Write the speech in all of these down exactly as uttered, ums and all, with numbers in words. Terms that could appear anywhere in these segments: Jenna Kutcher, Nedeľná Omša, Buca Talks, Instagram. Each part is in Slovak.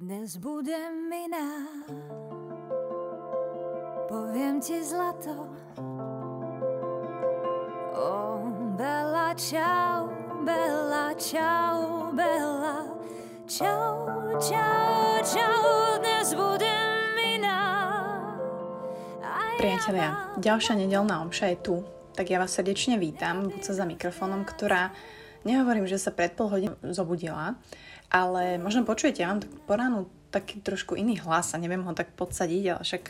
Dnes budem iná, poviem ti zlato. O, Bela, čau, Bela, čau, Bela, čau, čau, čau, dnes budem iná. Priatelia, ďalšia nedeľná omša je tu, tak ja vás srdečne vítam, Buca za mikrofónom, ktorá, nehovorím, že sa pred pol hodinu zobudila, ale možno počujete, ja mám tak po ránu taký trošku iný hlas a neviem ho tak podsadiť, ale však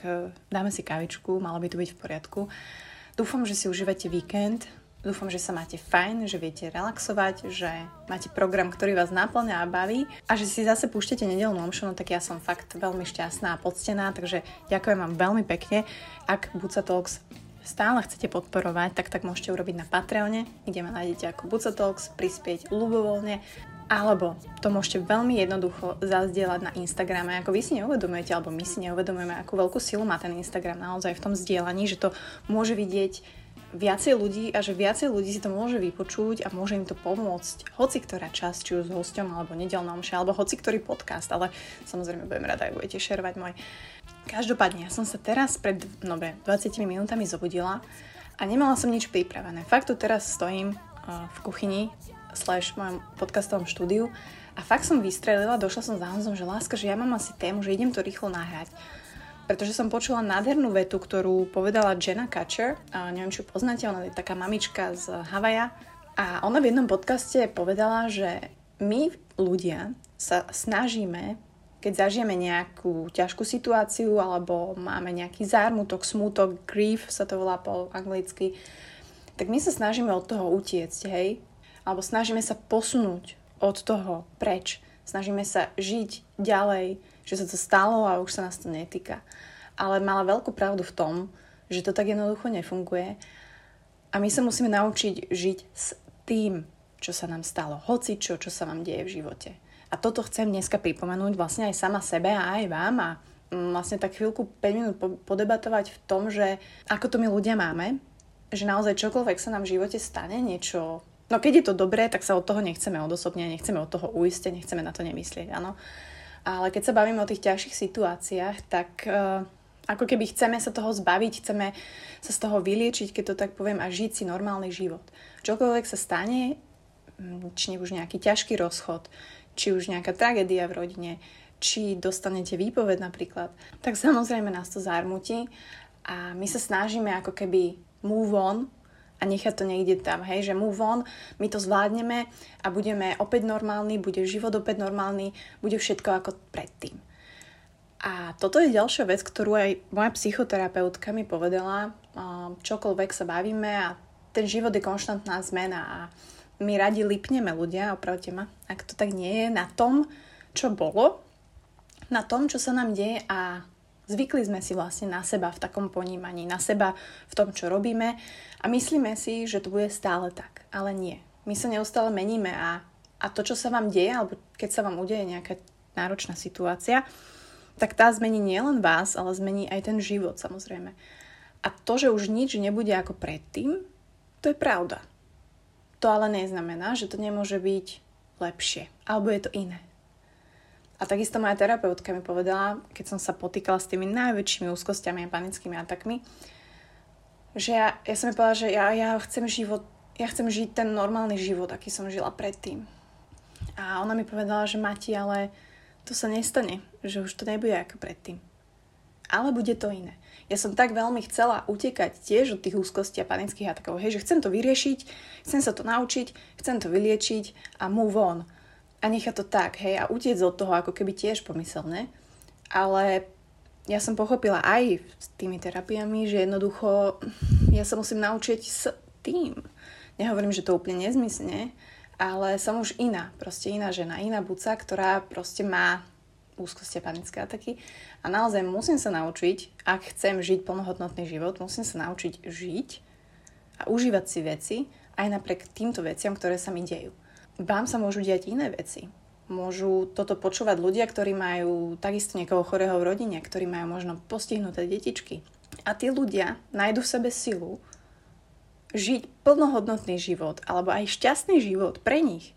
dáme si kávičku, malo by to byť v poriadku. Dúfam, že si užívate víkend, dúfam, že sa máte fajn, že viete relaxovať, že máte program, ktorý vás naplňa a baví a že si zase púšťate nedeľnú omšu, no tak ja som fakt veľmi šťastná a poctená, takže ďakujem vám veľmi pekne. Ak Buca Talks stále chcete podporovať, tak tak môžete urobiť na Patreone, kde ma nájdete ako Buca Talks, prispieť ľubovoľne. Alebo to môžete veľmi jednoducho zazdieľať na Instagrame, ako vy si neuvedomujete, alebo my si neuvedomujeme, akú veľkú silu má ten Instagram naozaj v tom zdieľaní, že to môže vidieť viacej ľudí a že viacej ľudí si to môže vypočuť a môže im to pomôcť hoci ktorá časť, či už s hosťom, alebo nedeľná omša, alebo hoci ktorý podcast, ale samozrejme budem rada, ak budete šerovať môj. Každopádne, ja som sa teraz pred dobre, dvadsiatimi minútami zobudila a nemala som nič pripravené. Fakt tu teraz stojím uh, v kuchyni, slash mojom podcastovom štúdiu a fakt som vystrelila, došla som za Honzom, že láska, že ja mám asi tému, že idem to rýchlo nahrať, pretože som počula nádhernú vetu, ktorú povedala Jenna Kutcher, a neviem, či ju poznáte, ona je taká mamička z Havaja a ona v jednom podcaste povedala, že my ľudia sa snažíme, keď zažijeme nejakú ťažkú situáciu alebo máme nejaký zármutok, smútok, grief sa to volá po anglicky, tak my sa snažíme od toho utiecť, hej? Alebo snažíme sa posunúť od toho preč. Snažíme sa žiť ďalej, že sa to stalo a už sa nás to netýka. Ale mala veľkú pravdu v tom, že to tak jednoducho nefunguje. A my sa musíme naučiť žiť s tým, čo sa nám stalo. Hoci čo, čo sa vám deje v živote. A toto chcem dneska pripomenúť vlastne aj sama sebe a aj vám. A vlastne tak chvíľku, päť minút podebatovať v tom, že ako to my ľudia máme, že naozaj čokoľvek sa nám v živote stane, niečo... No keď je to dobré, tak sa od toho nechceme odosobne, nechceme od toho uísť, nechceme na to nemyslieť, áno. Ale keď sa bavíme o tých ťažších situáciách, tak e, ako keby chceme sa toho zbaviť, chceme sa z toho vyliečiť, keď to tak poviem, a žiť si normálny život. Čokoľvek sa stane, či už nejaký ťažký rozchod, či už nejaká tragédia v rodine, či dostanete výpoveď napríklad, tak samozrejme nás to zármutí a my sa snažíme ako keby move on, a nechať to niekde tam, hej, že move on, my to zvládneme a budeme opäť normálni, bude život opäť normálny, bude všetko ako predtým. A toto je ďalšia vec, ktorú aj moja psychoterapeutka mi povedala, čokoľvek sa bavíme a ten život je konštantná zmena a my radi lipneme ľudia, opravte ma, ak to tak nie je, na tom, čo bolo, na tom, čo sa nám deje a zvykli sme si vlastne na seba v takom ponímaní, na seba v tom, čo robíme a myslíme si, že to bude stále tak, ale nie. My sa neustále meníme a, a to, čo sa vám deje, alebo keď sa vám udeje nejaká náročná situácia, tak tá zmení nielen vás, ale zmení aj ten život samozrejme. A to, že už nič nebude ako predtým, to je pravda. To ale neznamená, že to nemôže byť lepšie, alebo je to iné. A takisto moja terapeutka mi povedala, keď som sa potýkala s tými najväčšími úzkostiami a panickými atakmi, že ja, ja som mi povedala, že ja, ja, chcem život, ja chcem žiť ten normálny život, aký som žila predtým. A ona mi povedala, že Mati, ale to sa nestane, že už to nebude ako predtým. Ale bude to iné. Ja som tak veľmi chcela utekať tiež od tých úzkostí a panických atakov. Hej, že chcem to vyriešiť, chcem sa to naučiť, chcem to vyliečiť a move on. A nechať to tak, hej, a utiec od toho ako keby tiež pomyselne. Ale ja som pochopila aj s tými terapiami, že jednoducho ja sa musím naučiť s tým. Nehovorím, že to úplne nezmysne, ale som už iná, proste iná žena, iná Buca, ktorá proste má úzkosti a panické ataky. A naozaj musím sa naučiť, ak chcem žiť plnohodnotný život, musím sa naučiť žiť a užívať si veci aj napriek týmto veciam, ktoré sa mi dejú. Vám sa môžu diať iné veci. Môžu toto počúvať ľudia, ktorí majú takisto niekoho chorého v rodine, ktorí majú možno postihnuté detičky. A tí ľudia nájdu v sebe silu žiť plnohodnotný život alebo aj šťastný život pre nich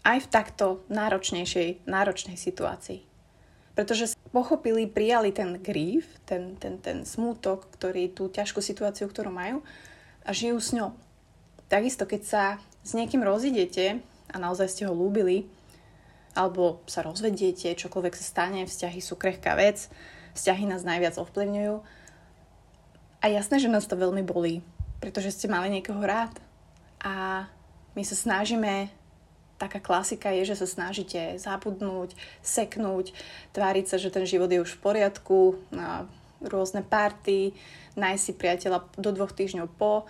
aj v takto náročnejšej, náročnej situácii. pretože pochopili, prijali ten grief, ten, ten, ten smútok, ktorý, tú ťažkú situáciu, ktorú majú, a žijú s ňou. Takisto, keď sa s niekým rozídete a naozaj ste ho ľúbili, alebo sa rozvediete, čokoľvek sa stane, vzťahy sú krehká vec, vzťahy nás najviac ovplyvňujú. A jasné, že nás to veľmi bolí, pretože ste mali niekoho rád. A my sa snažíme, taká klasika je, že sa snažíte zabudnúť, seknúť, tváriť sa, že ten život je už v poriadku, na rôzne party, nájsť si priateľa do dvoch týždňov po.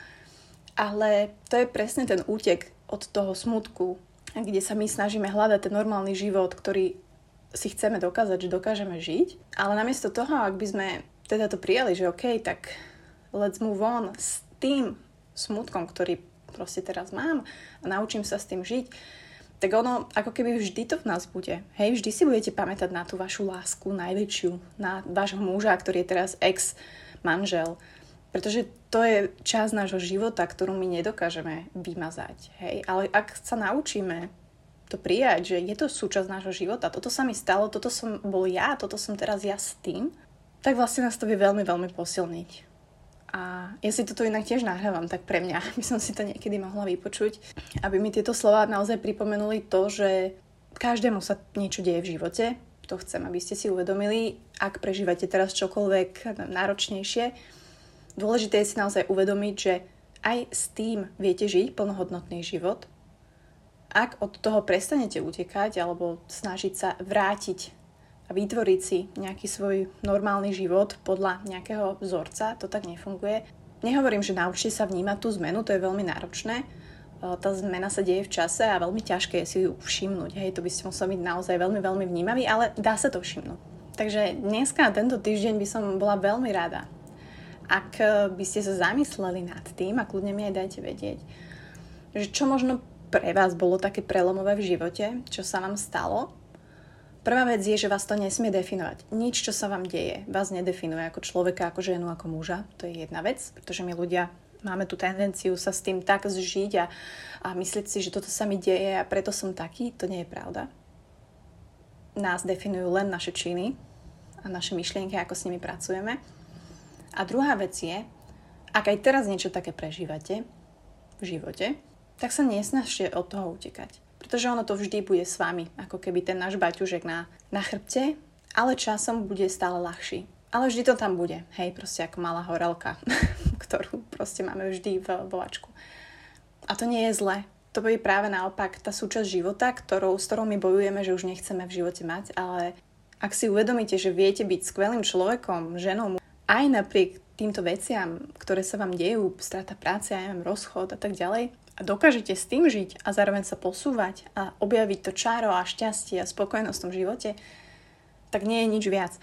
Ale to je presne ten útek od toho smutku, kde sa my snažíme hľadať ten normálny život, ktorý si chceme dokázať, že dokážeme žiť. Ale namiesto toho, ak by sme teda to prijali, že OK, tak let's move on s tým smutkom, ktorý proste teraz mám a naučím sa s tým žiť, tak ono ako keby vždy to v nás bude. Hej, vždy si budete pamätať na tú vašu lásku najväčšiu, na vášho muža, ktorý je teraz ex-manžel. Pretože to je časť nášho života, ktorú my nedokážeme vymazať. Hej? Ale ak sa naučíme to prijať, že je to súčasť nášho života, toto sa mi stalo, toto som bol ja, toto som teraz ja s tým, tak vlastne nás to vie veľmi, veľmi posilniť. A ja si toto inak tiež nahrávam, tak pre mňa by som si to niekedy mohla vypočuť, aby mi tieto slová naozaj pripomenuli to, že každému sa niečo deje v živote. To chcem, aby ste si uvedomili, ak prežívate teraz čokoľvek náročnejšie. Dôležité je si naozaj uvedomiť, že aj s tým viete žiť plnohodnotný život. Ak od toho prestanete utekať alebo snažiť sa vrátiť a vytvoriť si nejaký svoj normálny život podľa nejakého vzorca, to tak nefunguje. Nehovorím, že naučte sa vnímať tú zmenu, to je veľmi náročné. Tá zmena sa deje v čase a veľmi ťažké je si ju všimnúť. Hej, to by ste museli byť naozaj veľmi, veľmi vnímavý, ale dá sa to všimnúť. Takže dneska, tento týždeň by som bola veľmi rada, ak by ste sa zamysleli nad tým, a kľudne mi aj dajte vedieť, že čo možno pre vás bolo také prelomové v živote, čo sa vám stalo. Prvá vec je, že vás to nesmie definovať. Nič, čo sa vám deje, vás nedefinuje ako človeka, ako ženu, ako muža. To je jedna vec, pretože my ľudia máme tú tendenciu sa s tým tak zžiť a, a myslieť si, že toto sa mi deje a preto som taký. To nie je pravda. Nás definujú len naše činy a naše myšlienky, ako s nimi pracujeme. A druhá vec je, ak aj teraz niečo také prežívate v živote, tak sa nesnažte od toho utekať. Pretože ono to vždy bude s vami, ako keby ten náš baťužek na, na chrbte, ale časom bude stále ľahší. Ale vždy to tam bude, hej, proste ako malá horelka, ktorú proste máme vždy v vovačku. A to nie je zle. To je práve naopak tá súčasť života, ktorou, s ktorou my bojujeme, že už nechceme v živote mať, ale ak si uvedomíte, že viete byť skvelým človekom, ženou, aj napriek týmto veciam, ktoré sa vám dejú, strata práce, aj vám rozchod a tak ďalej, a dokážete s tým žiť a zároveň sa posúvať a objaviť to čaro a šťastie a spokojnosť v tom živote, tak nie je nič viac.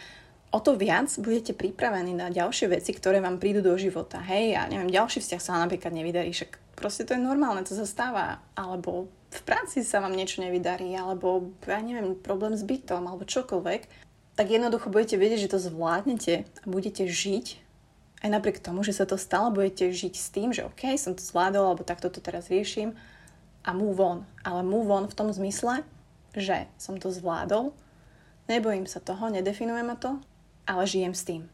O to viac budete pripravení na ďalšie veci, ktoré vám prídu do života. Hej, ja neviem, ďalší vzťah sa napríklad nevydarí, však proste to je normálne, to sa stáva. Alebo v práci sa vám niečo nevydarí, alebo ja neviem, problém s bytom, alebo čokoľvek. Tak jednoducho budete vedieť, že to zvládnete a budete žiť, aj napriek tomu, že sa to stalo, budete žiť s tým, že OK, som to zvládol, alebo takto to teraz riešim a move on. Ale move on v tom zmysle, že som to zvládol, nebojím sa toho, nedefinuje ma to, ale žijem s tým.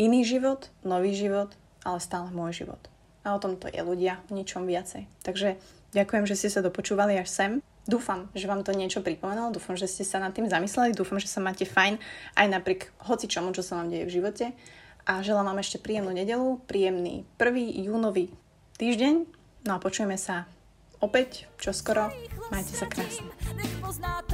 Iný život, nový život, ale stále môj život. A o tom to je, ľudia, ničom viacej. Takže ďakujem, že ste sa dopočúvali až sem. Dúfam, že vám to niečo pripomenulo, dúfam, že ste sa nad tým zamysleli, dúfam, že sa máte fajn aj napriek hocičomu, čo sa vám deje v živote. A želám vám ešte príjemnú nedeľu, príjemný prvý júnový týždeň. No a počujeme sa opäť čoskoro. Majte sa krásne.